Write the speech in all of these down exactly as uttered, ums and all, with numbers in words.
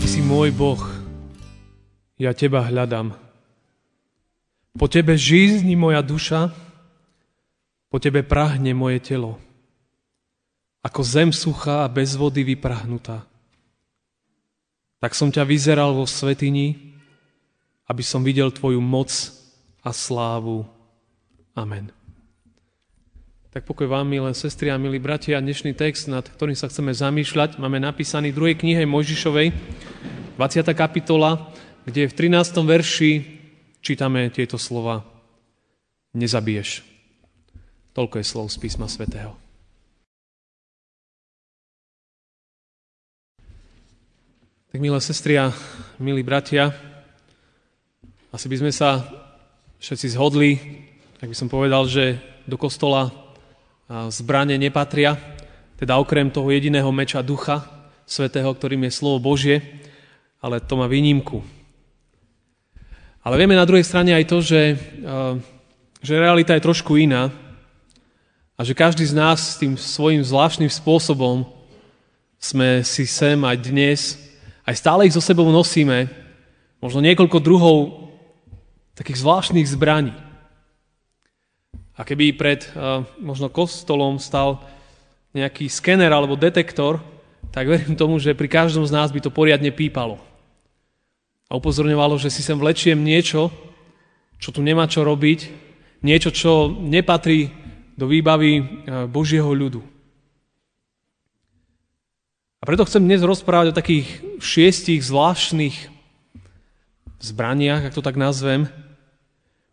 Ty si môj Boh, ja Teba hľadám. Po Tebe žízni moja duša, po Tebe prahne moje telo, ako zem suchá a bez vody vyprahnutá. Tak som ťa vyzeral vo svätyni, aby som videl Tvoju moc a slávu. Amen. Tak pokoj vám, milé sestry a milí bratia, dnešný text, nad ktorým sa chceme zamýšľať, máme napísaný v druhej knihe Mojžišovej, dvadsiata kapitola, kde v trinásteho verši čítame tieto slova. Nezabiješ. Toľko je slov z písma svätého. Tak, milé sestry a milí bratia, asi by sme sa všetci zhodli, tak by som povedal, že do kostola zbrane nepatria, teda okrem toho jediného meča Ducha Svätého, ktorým je slovo Božie, ale to má výnimku. Ale vieme na druhej strane aj to, že, že realita je trošku iná a že každý z nás tým svojím zvláštnym spôsobom sme si sem aj dnes, aj stále ich so sebou nosíme, možno niekoľko druhov takých zvláštnych zbraní. A keby pred uh, možno kostolom stal nejaký skener alebo detektor, tak verím tomu, že pri každom z nás by to poriadne pípalo. A upozorňovalo, že si sem vlečiem niečo, čo tu nemá čo robiť, niečo, čo nepatrí do výbavy uh, Božieho ľudu. A preto chcem dnes rozprávať o takých šiestich zvláštnych zbraniach, ak to tak nazvem,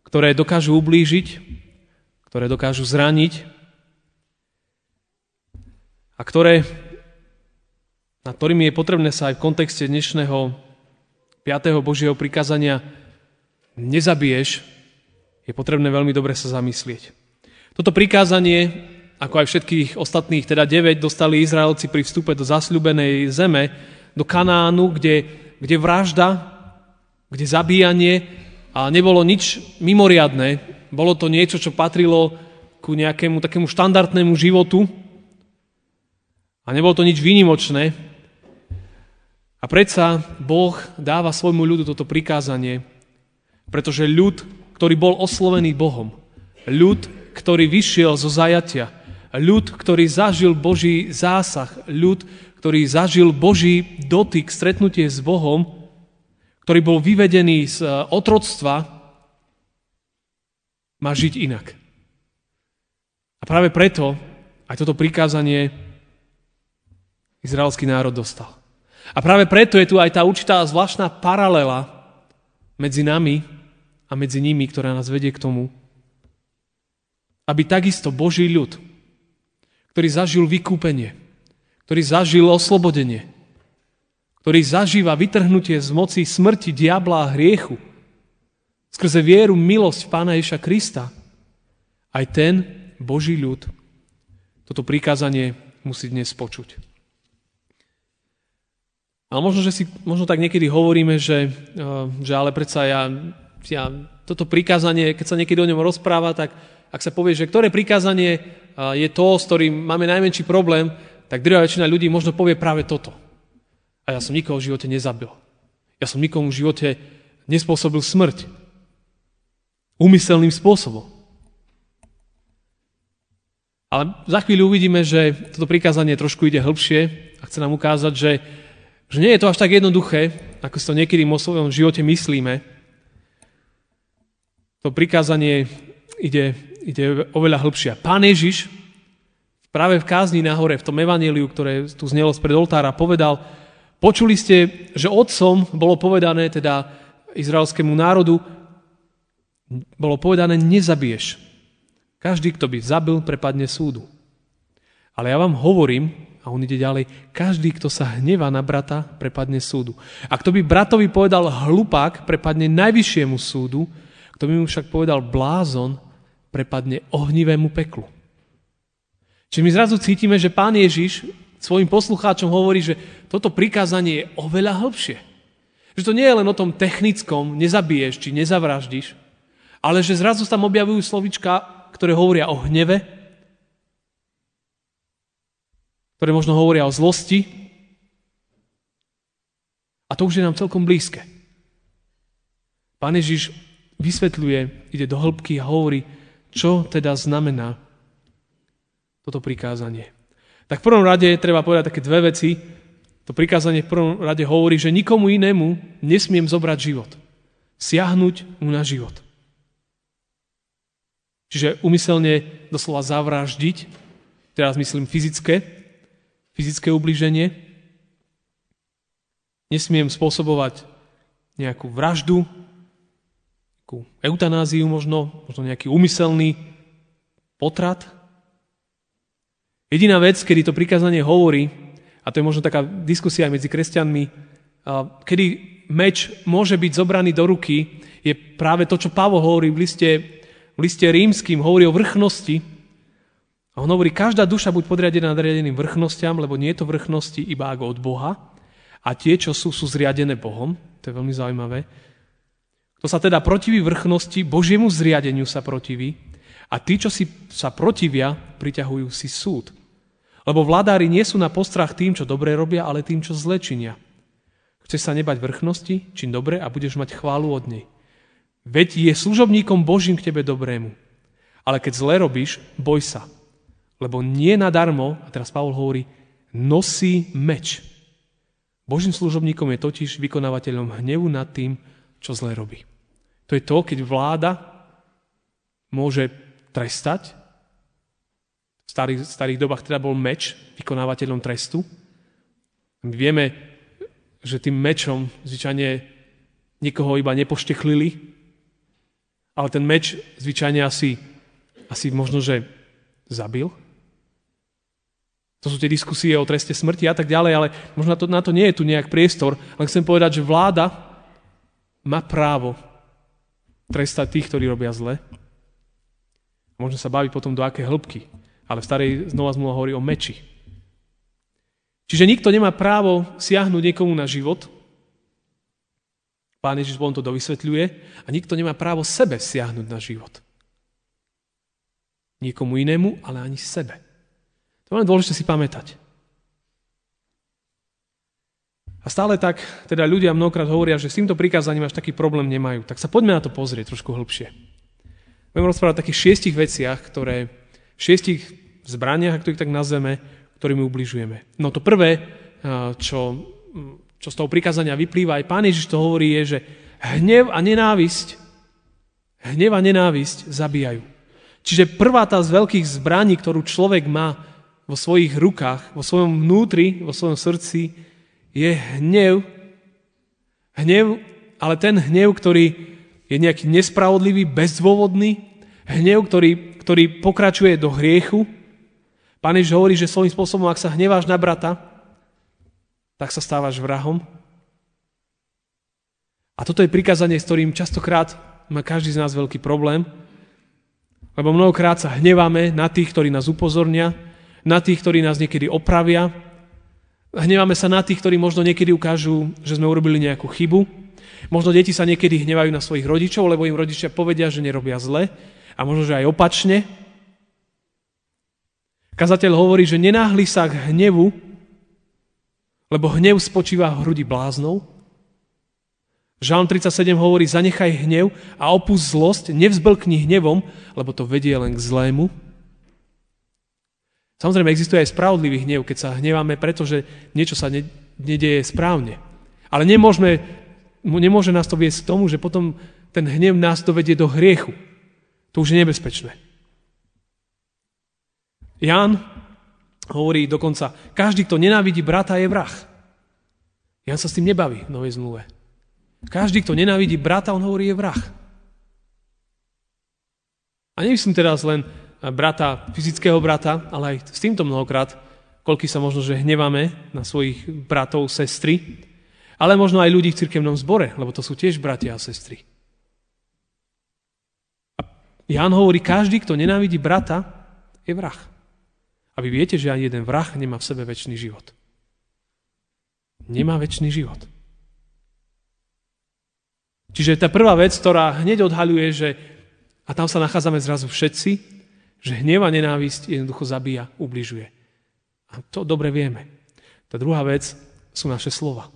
ktoré dokážu ublížiť, ktoré dokážu zraniť a ktoré, nad ktorými je potrebné sa aj v kontexte dnešného piateho Božieho prikázania nezabiješ, je potrebné veľmi dobre sa zamyslieť. Toto prikázanie, ako aj všetkých ostatných, teda deväť, dostali Izraelci pri vstupe do zasľúbenej zeme, do Kanánu, kde, kde vražda, kde zabíjanie a nebolo nič mimoriadne. Bolo to niečo, čo patrilo ku nejakému takému štandardnému životu a nebolo to nič výnimočné. A predsa Boh dáva svojmu ľudu toto prikázanie, pretože ľud, ktorý bol oslovený Bohom, ľud, ktorý vyšiel zo zajatia, ľud, ktorý zažil Boží zásah, ľud, ktorý zažil Boží dotyk, stretnutie s Bohom, ktorý bol vyvedený z otroctva, má žiť inak. A práve preto aj toto prikázanie izraelský národ dostal. A práve preto je tu aj tá určitá zvláštna paralela medzi nami a medzi nimi, ktorá nás vedie k tomu, aby takisto Boží ľud, ktorý zažil vykúpenie, ktorý zažil oslobodenie, ktorý zažíva vytrhnutie z moci smrti, diabla a hriechu, skrze vieru, milosť Pána Ježiša Krista, aj ten Boží ľud toto prikázanie musí dnes počuť. Ale možno, že si možno tak niekedy hovoríme, že, že ale predsa ja, ja toto prikázanie, keď sa niekedy o ňom rozpráva, tak ak sa povie, že ktoré prikázanie je to, s ktorým máme najmenší problém, tak druhá väčšina ľudí možno povie práve toto. A ja som nikoho v živote nezabil. Ja som nikomu v živote nespôsobil smrť. Úmyselným spôsobom. Ale za chvíľu uvidíme, že toto prikázanie trošku ide hĺbšie a chce nám ukázať, že, že nie je to až tak jednoduché, ako si to niekedy v svojom živote myslíme. To prikázanie ide, ide oveľa hĺbšie. Pán Ježiš práve v kázni na hore, v tom evanjeliu, ktoré tu znelo spred oltára, povedal, počuli ste, že otcom bolo povedané, teda izraelskému národu, bolo povedané, nezabiješ. Každý, kto by zabil, prepadne súdu. Ale ja vám hovorím, a A on ide ďalej. Každý, kto sa hnevá na brata, prepadne súdu. A kto by bratovi povedal hlupák, prepadne najvyššiemu súdu. Kto by mu však povedal blázon, prepadne ohnivému peklu. Čiže my zrazu cítime, že Pán Ježiš svojim poslucháčom hovorí, že toto prikázanie je oveľa hlbšie. Že to nie je len o tom technickom, nezabiješ či nezavraždíš, ale že zrazu tam objavujú slovíčka, ktoré hovoria o hneve, ktoré možno hovoria o zlosti. A to už je nám celkom blízke. Pán Ježiš vysvetľuje, ide do hĺbky a hovorí, čo teda znamená toto prikázanie. Tak v prvom rade treba povedať také dve veci. To prikázanie v prvom rade hovorí, že nikomu inému nesmiem zobrať život. Siahnuť mu na život. Čiže umyselne doslova zavraždiť, teraz myslím fyzické, fyzické ublíženie. Nesmiem spôsobovať nejakú vraždu, nejakú eutanáziu možno, možno nejaký umyselný potrat. Jediná vec, kedy to prikázanie hovorí, a to je možno taká diskusia medzi kresťanmi, kedy meč môže byť zobraný do ruky, je práve to, čo Pavol hovorí v liste V liste rímskym, hovorí o vrchnosti a on hovorí, každá duša buď podriadená nadriadeným vrchnostiam, lebo nie je to vrchnosti iba ako od Boha a tie, čo sú, sú zriadené Bohom. To je veľmi zaujímavé. Kto sa teda protiví vrchnosti, Božiemu zriadeniu sa protiví a tí, čo si sa protivia, priťahujú si súd. Lebo vládári nie sú na postrach tým, čo dobre robia, ale tým, čo zle činia. Chceš sa nebať vrchnosti, čin dobre a budeš mať chválu od nej. Veď je služobníkom Božím k tebe dobrému. Ale keď zle robíš, boj sa. Lebo nie nadarmo, a teraz Pavol hovorí, nosí meč. Božím služobníkom je totiž vykonávateľom hnevu nad tým, čo zle robí. To je to, keď vláda môže trestať. V starých, starých dobách teda bol meč vykonávateľom trestu. My vieme, že tým mečom zvyčajne niekoho iba nepoštechlili, ale ten meč zvyčajne asi, asi možno, že zabil. To sú tie diskusie o treste smrti a tak ďalej, ale možno na to, na to nie je tu nejak priestor. Len chcem povedať, že vláda má právo trestať tých, ktorí robia zle. Možno sa baviť potom do aké hĺbky. Ale v starej znova zmluva hovorí o meči. Čiže nikto nemá právo siahnuť niekomu na život. Pán Ježiš to dovysvetľuje a nikto nemá právo sebe siahnuť na život. Niekomu inému, ale ani sebe. To je dôležité si pamätať. A stále tak, teda ľudia mnohokrát hovoria, že s týmto prikázaním až taký problém nemajú. Tak sa poďme na to pozrieť trošku hlbšie. Budeme rozprávať o takých šiestich veciach, ktoré, šiestich zbraniach, ktorých tak nazveme, ktorými ubližujeme. No to prvé, čo... čo z toho prikázania vyplýva, aj Pán Ježiš to hovorí, je, že hnev a nenávisť, hnev a nenávisť zabíjajú. Čiže prvá tá z veľkých zbraní, ktorú človek má vo svojich rukách, vo svojom vnútri, vo svojom srdci, je hnev. Hnev, ale ten hnev, ktorý je nejaký nespravodlivý, bezdôvodný, hnev, ktorý, ktorý pokračuje do hriechu. Pán Ježiš hovorí, že svojím spôsobom, ak sa hneváš na brata, tak sa stávaš vrahom. A toto je prikázanie, s ktorým častokrát má každý z nás veľký problém, lebo mnohokrát sa hneváme na tých, ktorí nás upozornia, na tých, ktorí nás niekedy opravia, hneváme sa na tých, ktorí možno niekedy ukážu, že sme urobili nejakú chybu, možno deti sa niekedy hnevajú na svojich rodičov, lebo im rodičia povedia, že nerobia zle a možno, že aj opačne. Kazateľ hovorí, že nenáhli sa k hnevu, lebo hnev spočíva v hrudi bláznov. Žalm tridsaťsedem hovorí, zanechaj hnev a opusť zlosť, nevzblkni hnevom, lebo to vedie len k zlému. Samozrejme, existuje aj spravodlivý hnev, keď sa hneváme, pretože niečo sa ne, nedieje správne. Ale nemôžeme, nemôže nás to viesť k tomu, že potom ten hnev nás dovedie do hriechu. To už je nebezpečné. Ján hovorí dokonca, každý, kto nenávidí brata, je vrah. Ján sa s tým nebaví v novej zmluve. Každý, kto nenávidí brata, on hovorí, je vrah. A nemyslím teraz len brata, fyzického brata, ale aj s týmto mnohokrát koľky sa možno, že hnevame na svojich bratov, sestry, ale možno aj ľudí v cirkevnom zbore, lebo to sú tiež bratia a sestry. A Ján hovorí, každý, kto nenávidí brata, je vrah. A vy viete, že ani jeden vrah nemá v sebe večný život. Nemá večný život. Čiže tá prvá vec, ktorá hneď odhaľuje, že a tam sa nachádzame zrazu všetci, že hnev a nenávisť jednoducho zabíja, ubližuje. A to dobre vieme. Tá druhá vec sú naše slova,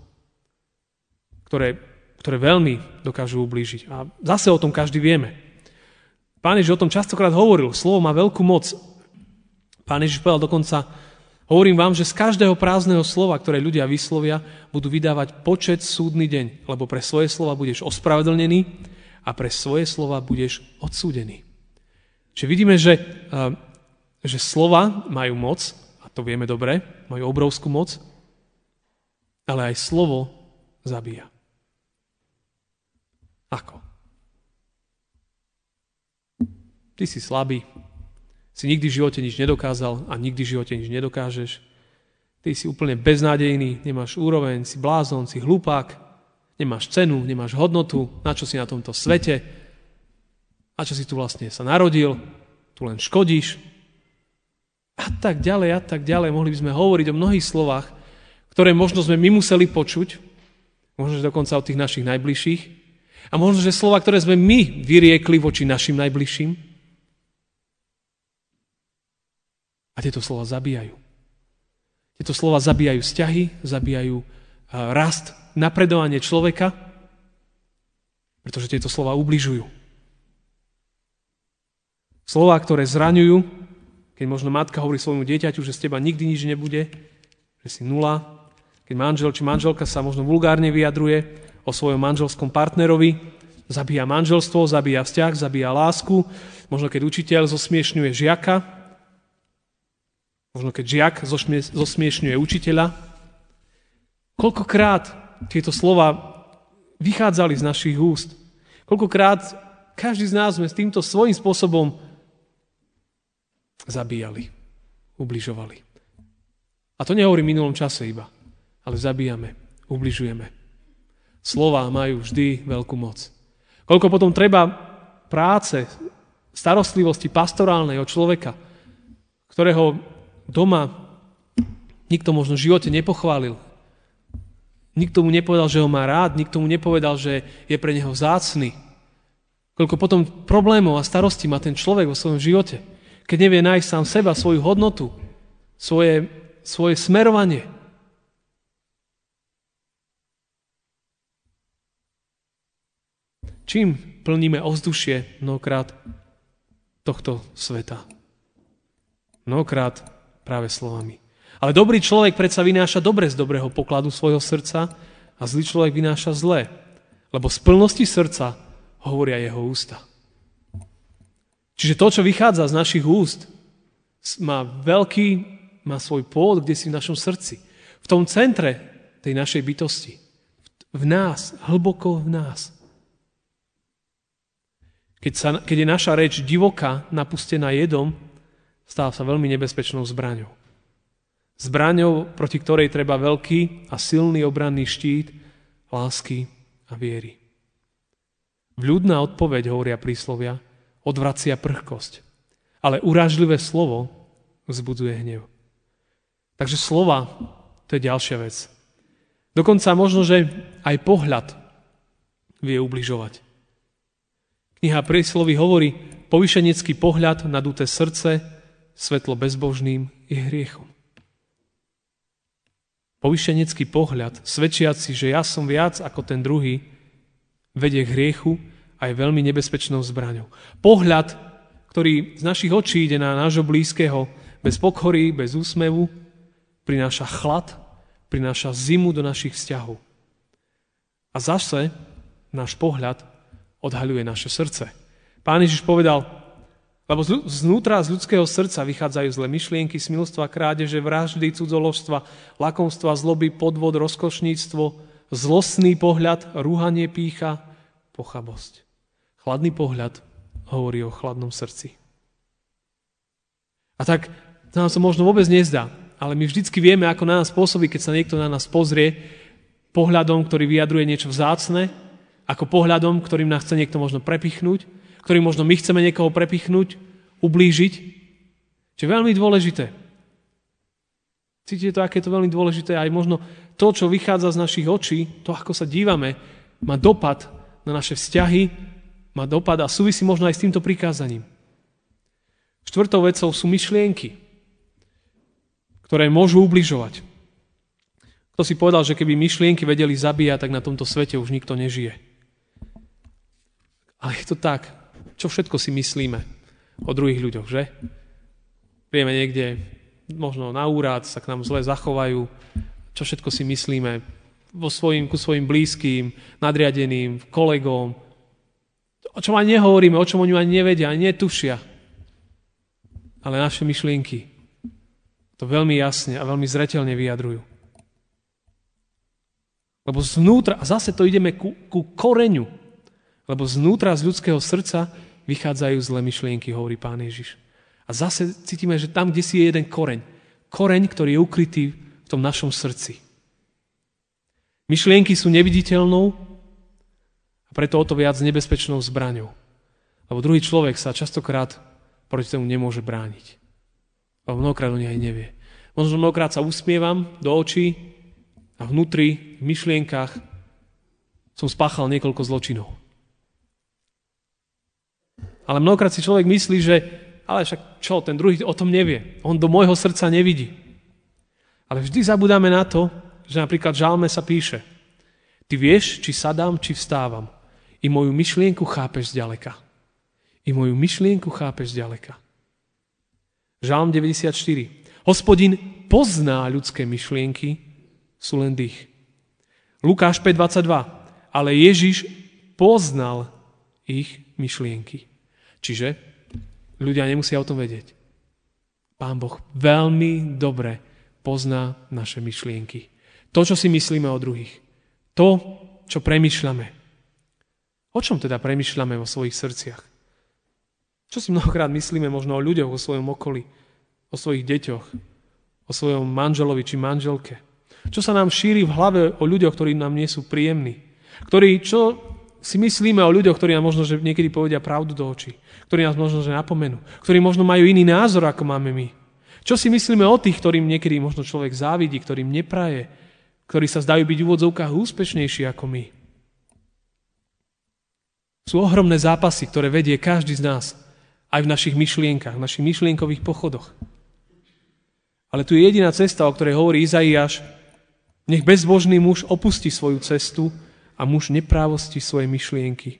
ktoré, ktoré veľmi dokážu ublížiť. A zase o tom každý vieme. Pán Ježiš o tom častokrát hovoril. Slovo má veľkú moc. Pán Ježiš povedal dokonca, hovorím vám, že z každého prázdneho slova, ktoré ľudia vyslovia, budú vydávať počet súdny deň, lebo pre svoje slova budeš ospravedlnený a pre svoje slova budeš odsúdený. Čiže vidíme, že, že slova majú moc, a to vieme dobre, majú obrovskú moc, ale aj slovo zabíja. Ako? Ty si slabý, si nikdy v živote nič nedokázal a nikdy v živote nič nedokážeš. Ty si úplne beznádejný, nemáš úroveň, si blázon, si hlupák, nemáš cenu, nemáš hodnotu, na čo si na tomto svete, na čo si tu vlastne sa narodil, tu len škodíš a tak ďalej a tak ďalej. Mohli by sme hovoriť o mnohých slovách, ktoré možno sme my museli počuť, možno, že dokonca od tých našich najbližších a možno, že slova, ktoré sme my vyriekli voči našim najbližším, a tieto slova zabíjajú. Tieto slova zabíjajú vzťahy, zabíjajú rast, napredovanie človeka, pretože tieto slova ubližujú. Slova, ktoré zraňujú, keď možno matka hovorí svojmu dieťaťu, že z teba nikdy nič nebude, že si nula, keď manžel či manželka sa možno vulgárne vyjadruje o svojom manželskom partnerovi, zabíja manželstvo, zabíja vzťah, zabíja lásku, možno keď učiteľ zosmiešňuje žiaka, možno keď žiak zosmiešňuje učiteľa. Koľkokrát tieto slova vychádzali z našich úst. Koľkokrát každý z nás sme s týmto svojím spôsobom zabíjali, ubližovali. A to nehovorím v minulom čase iba, ale zabíjame, ubližujeme. Slová majú vždy veľkú moc. Koľko potom treba práce, starostlivosti pastorálnej od človeka, ktorého doma nikto možno v živote nepochválil. Nikto mu nepovedal, že ho má rád, nikto mu nepovedal, že je pre neho vzácny. Koľko potom problémov a starostí má ten človek vo svojom živote, keď nevie nájsť sám seba, svoju hodnotu, svoje, svoje smerovanie. Čím plníme ovzdušie mnohokrát tohto sveta? Mnohokrát práve slovami. Ale dobrý človek predsa vynáša dobre z dobrého pokladu svojho srdca a zlý človek vynáša zlé, lebo z plnosti srdca hovoria jeho ústa. Čiže to, čo vychádza z našich úst, má veľký, má svoj pôvod, kde si v našom srdci. V tom centre tej našej bytosti. V nás, hlboko v nás. Keď, sa, keď je naša reč divoká, napustená jedom, stáva sa veľmi nebezpečnou zbraňou. Zbraňou, proti ktorej treba veľký a silný obranný štít lásky a viery. Vľúdna odpoveď, hovoria príslovia, odvracia prchkosť, ale urážlivé slovo vzbudzuje hnev. Takže slova, to je ďalšia vec. Dokonca možno, že aj pohľad vie ubližovať. Kniha prísloví hovorí, povyšenecký pohľad, naduté srdce, svetlo bezbožným je hriechom. Povyšenecký pohľad, svedčiaci, že ja som viac ako ten druhý, vedie k hriechu a je veľmi nebezpečnou zbraňou. Pohľad, ktorý z našich očí ide na nášho blízkeho, bez pokory, bez úsmevu, prináša chlad, prináša zimu do našich vzťahov. A zase náš pohľad odhaľuje naše srdce. Pán Ježiš povedal, lebo znútra z ľudského srdca vychádzajú zlé myšlienky, smilstva, krádeže, vraždy, cudzoložstva, lakomstva, zloby, podvod, rozkošníctvo, zlostný pohľad, rúhanie, pýcha, pochabosť. Chladný pohľad hovorí o chladnom srdci. A tak nám sa možno vôbec nezdá, ale my vždycky vieme, ako na nás pôsobí, keď sa niekto na nás pozrie pohľadom, ktorý vyjadruje niečo vzácne, ako pohľadom, ktorým nás chce niekto možno prepichnúť, ktorým možno my chceme niekoho prepichnúť, ublížiť. Čo je veľmi dôležité. Cítite to, aké je to veľmi dôležité? Aj možno to, čo vychádza z našich očí, to, ako sa dívame, má dopad na naše vzťahy, má dopad a súvisí možno aj s týmto prikázaním. Štvrtou vecou sú myšlienky, ktoré môžu ubližovať. Kto si povedal, že keby myšlienky vedeli zabíjať, tak na tomto svete už nikto nežije. Ale je to tak. Čo všetko si myslíme o druhých ľuďoch, že? Vieme niekde, možno na úrad, sa k nám zle zachovajú, čo všetko si myslíme vo svojim, ku svojim blízkym, nadriadeným, kolegom. O čom ani nehovoríme, o čom oni ani nevedia, ani netušia. Ale naše myšlienky to veľmi jasne a veľmi zreteľne vyjadrujú. Lebo znútra, a zase to ideme ku, ku koreňu, lebo znútra z ľudského srdca vychádzajú zlé myšlienky, hovorí Pán Ježiš. A zase cítime, že tam, kde si je jeden koreň. Koreň, ktorý je ukrytý v tom našom srdci. Myšlienky sú neviditeľnou a preto o to viac nebezpečnou zbraňou. Lebo druhý človek sa častokrát proti tomu nemôže brániť. Lebo mnohokrát o nej aj nevie. Možno mnohokrát sa usmievam do očí a vnútri, v myšlienkach som spáchal niekoľko zločinov. Ale mnohokrát si človek myslí, že ale však čo, ten druhý o tom nevie. On do môjho srdca nevidí. Ale vždy zabudáme na to, že napríklad v Žalme sa píše: Ty vieš, či sadám, či vstávam. I moju myšlienku chápeš zďaleka. I moju myšlienku chápeš zďaleka. Žalm deväťdesiatštyri. Hospodin pozná ľudské myšlienky, sú len dých. Lukáš päť dvadsaťdva. Ale Ježiš poznal ich myšlienky. Čiže ľudia nemusia o tom vedieť. Pán Boh veľmi dobre pozná naše myšlienky. To, čo si myslíme o druhých. To, čo premýšľame. O čom teda premýšľame vo svojich srdciach? Čo si mnohokrát myslíme možno o ľuďoch, o svojom okolí, o svojich deťoch, o svojom manželovi či manželke? Čo sa nám šíri v hlave o ľuďoch, ktorí nám nie sú príjemní? Ktorí, čo si myslíme o ľuďoch, ktorí nám možno že niekedy povedia pravdu do očí? Ktorí nás možno že napomenú? Ktorí možno majú iný názor, ako máme my? Čo si myslíme o tých, ktorým niekedy možno človek závidí, ktorým nepraje, ktorí sa zdajú byť v úvodzovkách úspešnejší ako my? Sú ohromné zápasy, ktoré vedie každý z nás. Aj v našich myšlienkach, v našich myšlienkových pochodoch. Ale tu je jediná cesta, o ktorej hovorí Izaiáš: Nech bezbožný muž opustí svoju cestu a muž neprávosti svoje myšlienky.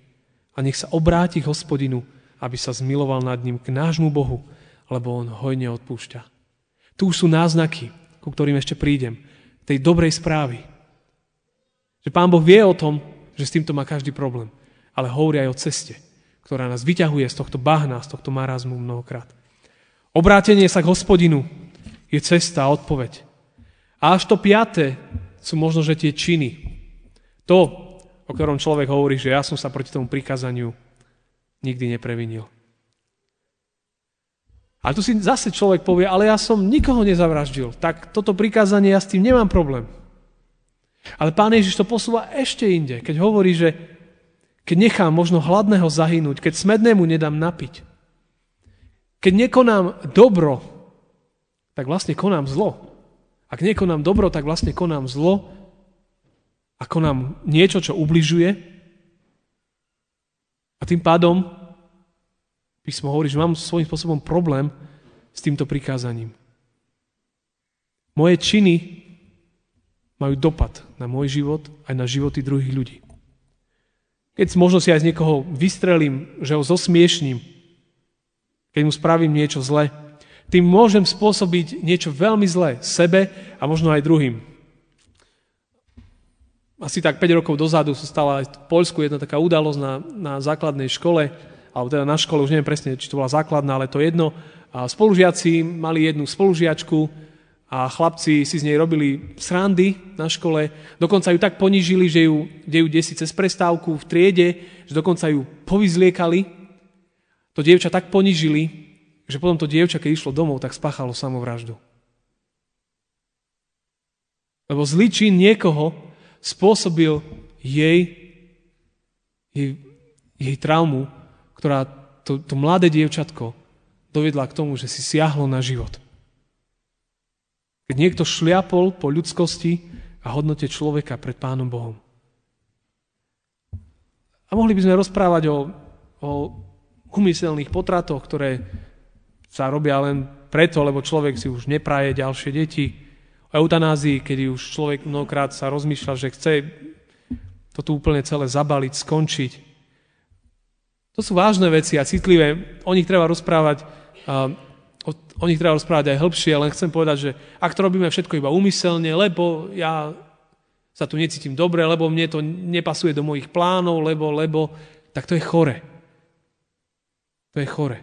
A nech sa obráti k Hospodinu, aby sa zmiloval nad ním, k nášmu Bohu, lebo on hojne odpúšťa. Tu už sú náznaky, ku ktorým ešte prídem, tej dobrej správy. Že Pán Boh vie o tom, že s týmto má každý problém, ale hovorí aj o ceste, ktorá nás vyťahuje z tohto bahna, z tohto marazmu mnohokrát. Obrátenie sa k Hospodinu je cesta a odpoveď. A až to piaté sú možno, že tie činy. To, o ktorom človek hovorí, že ja som sa proti tomu prikázaniu nikdy neprevinil. A tu si zase človek povie, ale ja som nikoho nezavraždil, tak toto prikázanie, ja s tým nemám problém. Ale Pán Ježiš to posúva ešte inde, keď hovorí, že keď nechám možno hladného zahynúť, keď smednému nedám napiť, keď nekonám dobro, tak vlastne konám zlo. Ak nekonám dobro, tak vlastne konám zlo a konám niečo, čo ubližuje. A tým pádom písmo hovorí, že mám svojím spôsobom problém s týmto prikázaním. Moje činy majú dopad na môj život aj na životy druhých ľudí. Keď možno si aj z niekoho vystrelím, že ho zosmiešním, keď mu spravím niečo zlé, tým môžem spôsobiť niečo veľmi zlé sebe a možno aj druhým. Asi tak päť rokov dozadu sa stala aj v Poľsku jedna taká udalosť na, na základnej škole, alebo teda na škole, už neviem presne, či to bola základná, ale to jedno. A spolužiaci mali jednu spolužiačku a chlapci si z nej robili srandy na škole. Dokonca ju tak ponížili, že ju, že ju desí cez prestávku v triede, že dokonca ju povyzliekali. To dievča tak ponížili, že potom to dievča, keď išlo domov, tak spáchalo samovraždu. Lebo zlý čin niekoho spôsobil jej, jej, jej traumu, ktorá to, to mladé dievčatko dovedla k tomu, že si siahlo na život. Keď niekto šliapol po ľudskosti a hodnote človeka pred Pánom Bohom. A mohli by sme rozprávať o, o umyselných potratoch, ktoré sa robia len preto, lebo človek si už nepraje ďalšie deti. O eutanázii, kedy už človek mnohokrát sa rozmýšľa, že chce to tu úplne celé zabaliť, skončiť. To sú vážne veci a citlivé. O nich treba rozprávať, uh, o, o nich treba rozprávať aj hĺbšie, len chcem povedať, že ak to robíme všetko iba úmyselne, lebo ja sa tu necítim dobre, lebo mne to nepasuje do mojich plánov, lebo, lebo, tak to je chore. To je chore.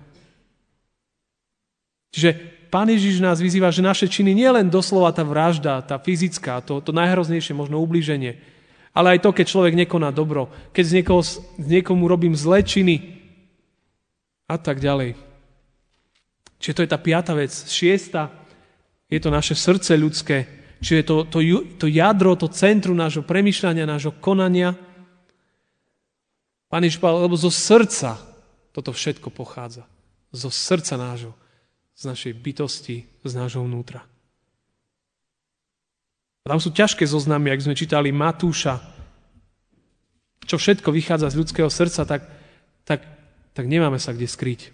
Čiže Pán Ježiš nás vyzýva, že naše činy nie len doslova tá vražda, tá fyzická, to, to najhroznejšie možno ublíženie, ale aj to, keď človek nekoná dobro, keď z niekoho, z niekomu robím zlé činy a tak ďalej. Čiže to je tá piata vec. Šiesta je to naše srdce ľudské, čiže to, to, to jadro, to centrum nášho premýšľania, nášho konania. Pán Ježiš povedal, lebo zo srdca toto všetko pochádza. Zo srdca nášho. Z našej bytosti, z nášho vnútra. A tam sú ťažké zoznamy, ak sme čítali Matúša, čo všetko vychádza z ľudského srdca, tak, tak, tak nemáme sa kde skryť.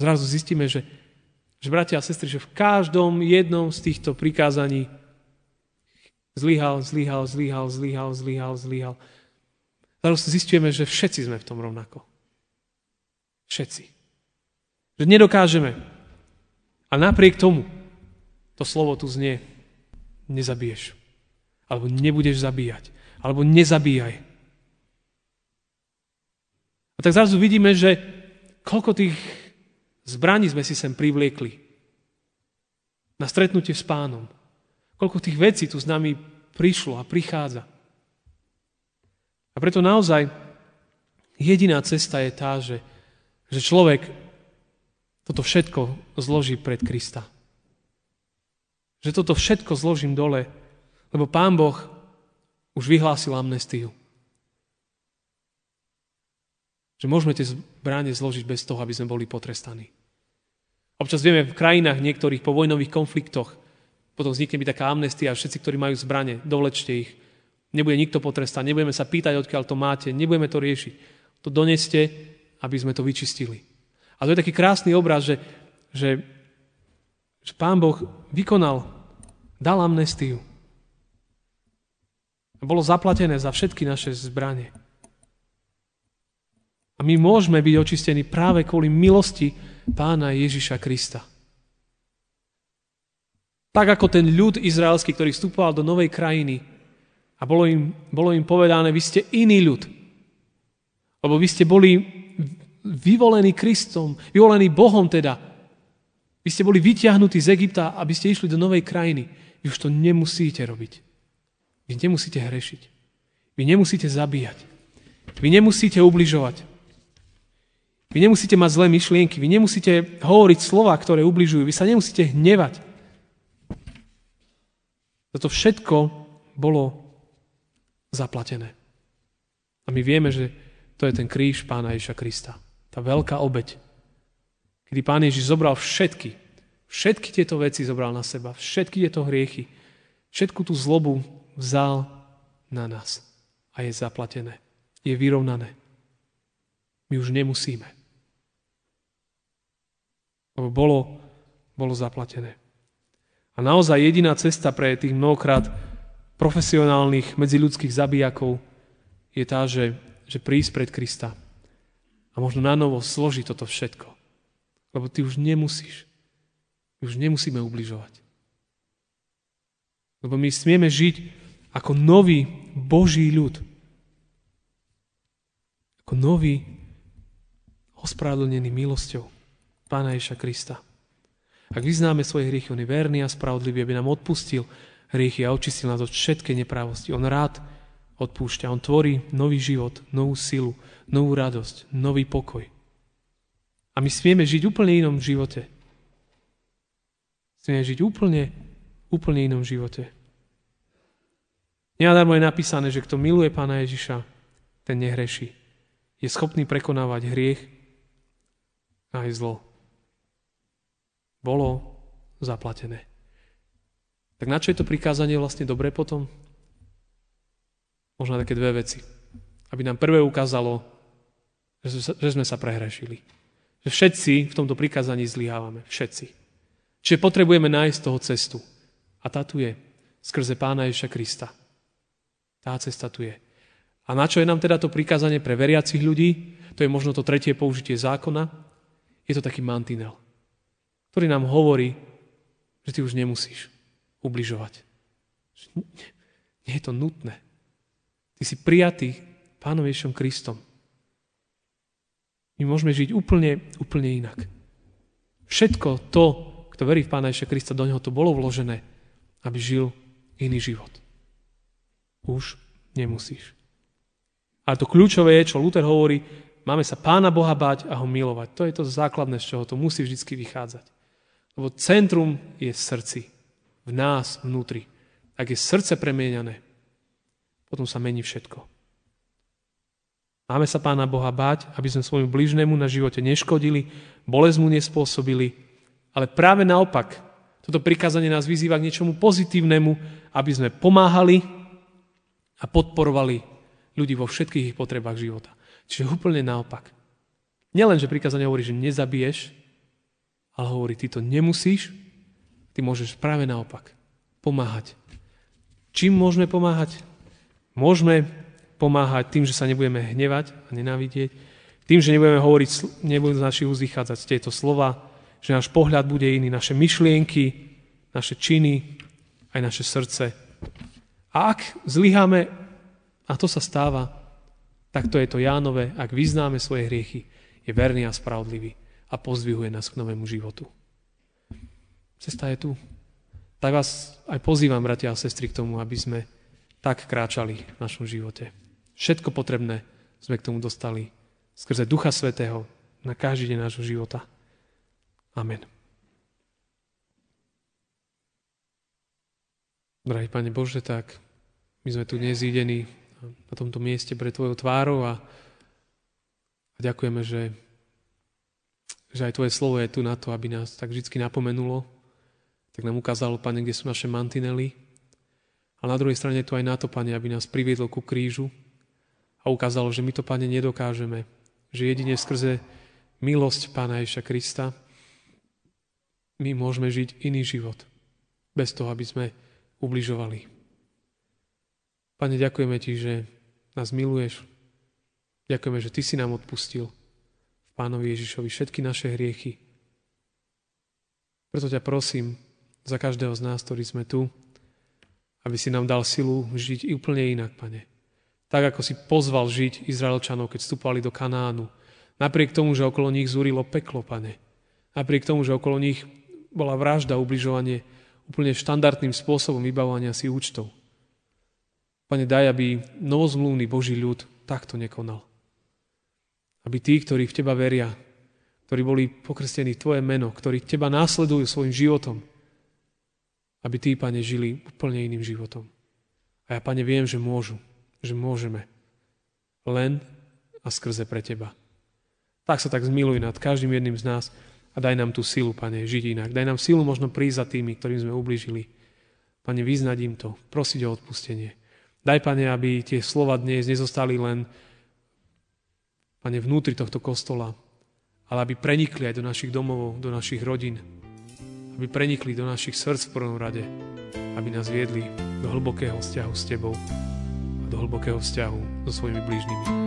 Zrazu zistíme, že, že bratia a sestry, že v každom jednom z týchto prikázaní zlyhal, zlyhal, zlyhal, zlyhal, zlyhal, zlyhal. Zrazu zistíme, že všetci sme v tom rovnako. Všetci. Že nedokážeme. A napriek tomu, to slovo tu znie, nezabiješ. Alebo nebudeš zabíjať. Alebo nezabíjaj. A tak zrazu vidíme, že koľko tých zbraní sme si sem privliekli. Na stretnutie s Pánom. Koľko tých vecí tu s nami prišlo a prichádza. A preto naozaj jediná cesta je tá, že, že človek toto všetko zloží pred Krista. Že toto všetko zložím dole, lebo Pán Boh už vyhlásil amnestiu. Že môžeme tie zbrane zložiť bez toho, aby sme boli potrestaní. Občas vieme, v krajinách niektorých po vojnových konfliktoch potom vznikne by taká amnestia a všetci, ktorí majú zbrane, dovlečte ich. Nebude nikto potrestať, nebudeme sa pýtať, odkiaľ to máte, nebudeme to riešiť. To doneste, aby sme to vyčistili. A to je taký krásny obraz, že, že, že Pán Boh vykonal, dal amnestiu. A bolo zaplatené za všetky naše zbrane. A my môžeme byť očistení práve kvôli milosti Pána Ježiša Krista. Tak ako ten ľud izraelský, ktorý vstupoval do novej krajiny a bolo im, bolo im povedané, vy ste iný ľud. Lebo vy ste boli vyvolený Kristom, vyvolený Bohom teda. Vy ste boli vyťahnutí z Egypta, aby ste išli do novej krajiny. Vy už to nemusíte robiť. Vy nemusíte hrešiť. Vy nemusíte zabíjať. Vy nemusíte ubližovať. Vy nemusíte mať zlé myšlienky. Vy nemusíte hovoriť slova, ktoré ubližujú. Vy sa nemusíte hnevať. Toto všetko bolo zaplatené. A my vieme, že to je ten kríž Pána Ježiša Krista. Tá veľká obeť, kedy Pán Ježiš zobral všetky, všetky tieto veci zobral na seba, všetky tieto hriechy, všetku tú zlobu vzal na nás a je zaplatené, je vyrovnané. My už nemusíme. Lebo bolo, bolo zaplatené. A naozaj jediná cesta pre tých mnohokrát profesionálnych medziľudských zabijakov je tá, že, že prísť pred Krista. A možno na novo složí toto všetko. Lebo ty už nemusíš. My už nemusíme ubližovať. Lebo my smieme žiť ako nový Boží ľud. Ako nový ospravedlnený milosťou Pána Ježiša Krista. Ak vyznáme svoje hriechy, on je verný a spravodlivý, aby nám odpustil hriechy a očistil nás od všetkej neprávosti. On rád odpúšťa. On tvorí nový život, novú silu, novú radosť, nový pokoj. A my smieme žiť úplne inom živote. Smieme žiť úplne, úplne inom živote. Nenadarmo je napísané, že kto miluje Pána Ježiša, ten nehreší. Je schopný prekonávať hriech a aj zlo. Bolo zaplatené. Tak na čo je to prikázanie vlastne dobré potom? Možno také dve veci. Aby nám prvé ukázalo, že sme sa prehrešili. Že všetci v tomto prikázaní zlyhávame. Všetci. Čiže potrebujeme nájsť toho cestu. A tá tu je. Skrze Pána Ježiša Krista. Tá cesta tu je. A na čo je nám teda to prikázanie pre veriacich ľudí? To je možno to tretie použitie zákona. Je to taký mantinel, ktorý nám hovorí, že ty už nemusíš ubližovať. Nie je to nutné. Ty si prijatý Pánom Ježišom Kristom. My môžeme žiť úplne, úplne inak. Všetko to, kto verí v Pána Ježiša Krista, do neho to bolo vložené, aby žil iný život. Už nemusíš. Ale to kľúčové je, čo Luther hovorí, máme sa Pána Boha báť a ho milovať. To je to základné, z čoho to musí vždycky vychádzať. Lebo centrum je v srdci. V nás, vnútri. Ak je srdce premieňané, potom sa mení všetko. Máme sa Pána Boha báť, aby sme svojmu blížnemu na živote neškodili, bolesť mu nespôsobili. Ale práve naopak, toto prikázanie nás vyzýva k niečomu pozitívnemu, aby sme pomáhali a podporovali ľudí vo všetkých ich potrebách života. Čiže úplne naopak. Nielen, že prikázanie hovorí, že nezabiješ, ale hovorí, ty to nemusíš, ty môžeš práve naopak pomáhať. Čím môžeme pomáhať? Môžeme pomáhať tým, že sa nebudeme hnevať a nenávidieť, tým, že nebudeme hovoriť, nebudú z našich úst vychádzať tieto slova, že náš pohľad bude iný, naše myšlienky, naše činy, aj naše srdce. A ak zlyháme, a to sa stáva, tak to je to Jánové, ak vyznáme svoje hriechy, je verný a spravodlivý a pozdvihuje nás k novému životu. Cesta je tu. Tak vás aj pozývam, bratia a sestry, k tomu, aby sme tak kráčali v našom živote. Všetko potrebné sme k tomu dostali skrze Ducha Svätého na každý deň nášho života. Amen. Drahý Pane Bože, tak my sme tu dnes zídení na tomto mieste pre Tvojou tvárou a, a ďakujeme, že, že aj Tvoje slovo je tu na to, aby nás tak vždy napomenulo, tak nám ukázalo, Pane, kde sú naše mantinely. A na druhej strane tu aj na to, Pane, aby nás priviedlo ku krížu a ukázalo, že my to, Pane, nedokážeme. Že jedine skrze milosť Pána Ježiša Krista my môžeme žiť iný život bez toho, aby sme ubližovali. Pane, ďakujeme Ti, že nás miluješ. Ďakujeme, že Ty si nám odpustil v Pánovi Ježišovi všetky naše hriechy. Preto ťa prosím za každého z nás, ktorí sme tu, aby si nám dal silu žiť úplne inak, Pane. Tak, ako si pozval žiť Izraelčanov, keď vstupovali do Kanánu. Napriek tomu, že okolo nich zúrilo peklo, Pane. Napriek tomu, že okolo nich bola vražda, ubližovanie úplne štandardným spôsobom vybavovania si účtov. Pane, daj, aby novozmluvný Boží ľud takto nekonal. Aby tí, ktorí v Teba veria, ktorí boli pokrstení Tvoje meno, ktorí Teba následujú svojim životom, aby tí, Pane, žili úplne iným životom. A ja, Pane, viem, že môžu, že môžeme. Len a skrze pre Teba. Tak sa tak zmiluj nad každým jedným z nás a daj nám tú silu, Pane, žiť inak. Daj nám silu možno prísť za tými, ktorým sme ublížili. Pane, vyznať im to, prosiť o odpustenie. Daj, Pane, aby tie slova dnes nezostali len, Pane, vnútri tohto kostola, ale aby prenikli aj do našich domov, do našich rodín, aby prenikli do našich srdc v prvom rade, aby nás viedli do hlbokého vzťahu s Tebou a do hlbokého vzťahu so svojimi blížnymi.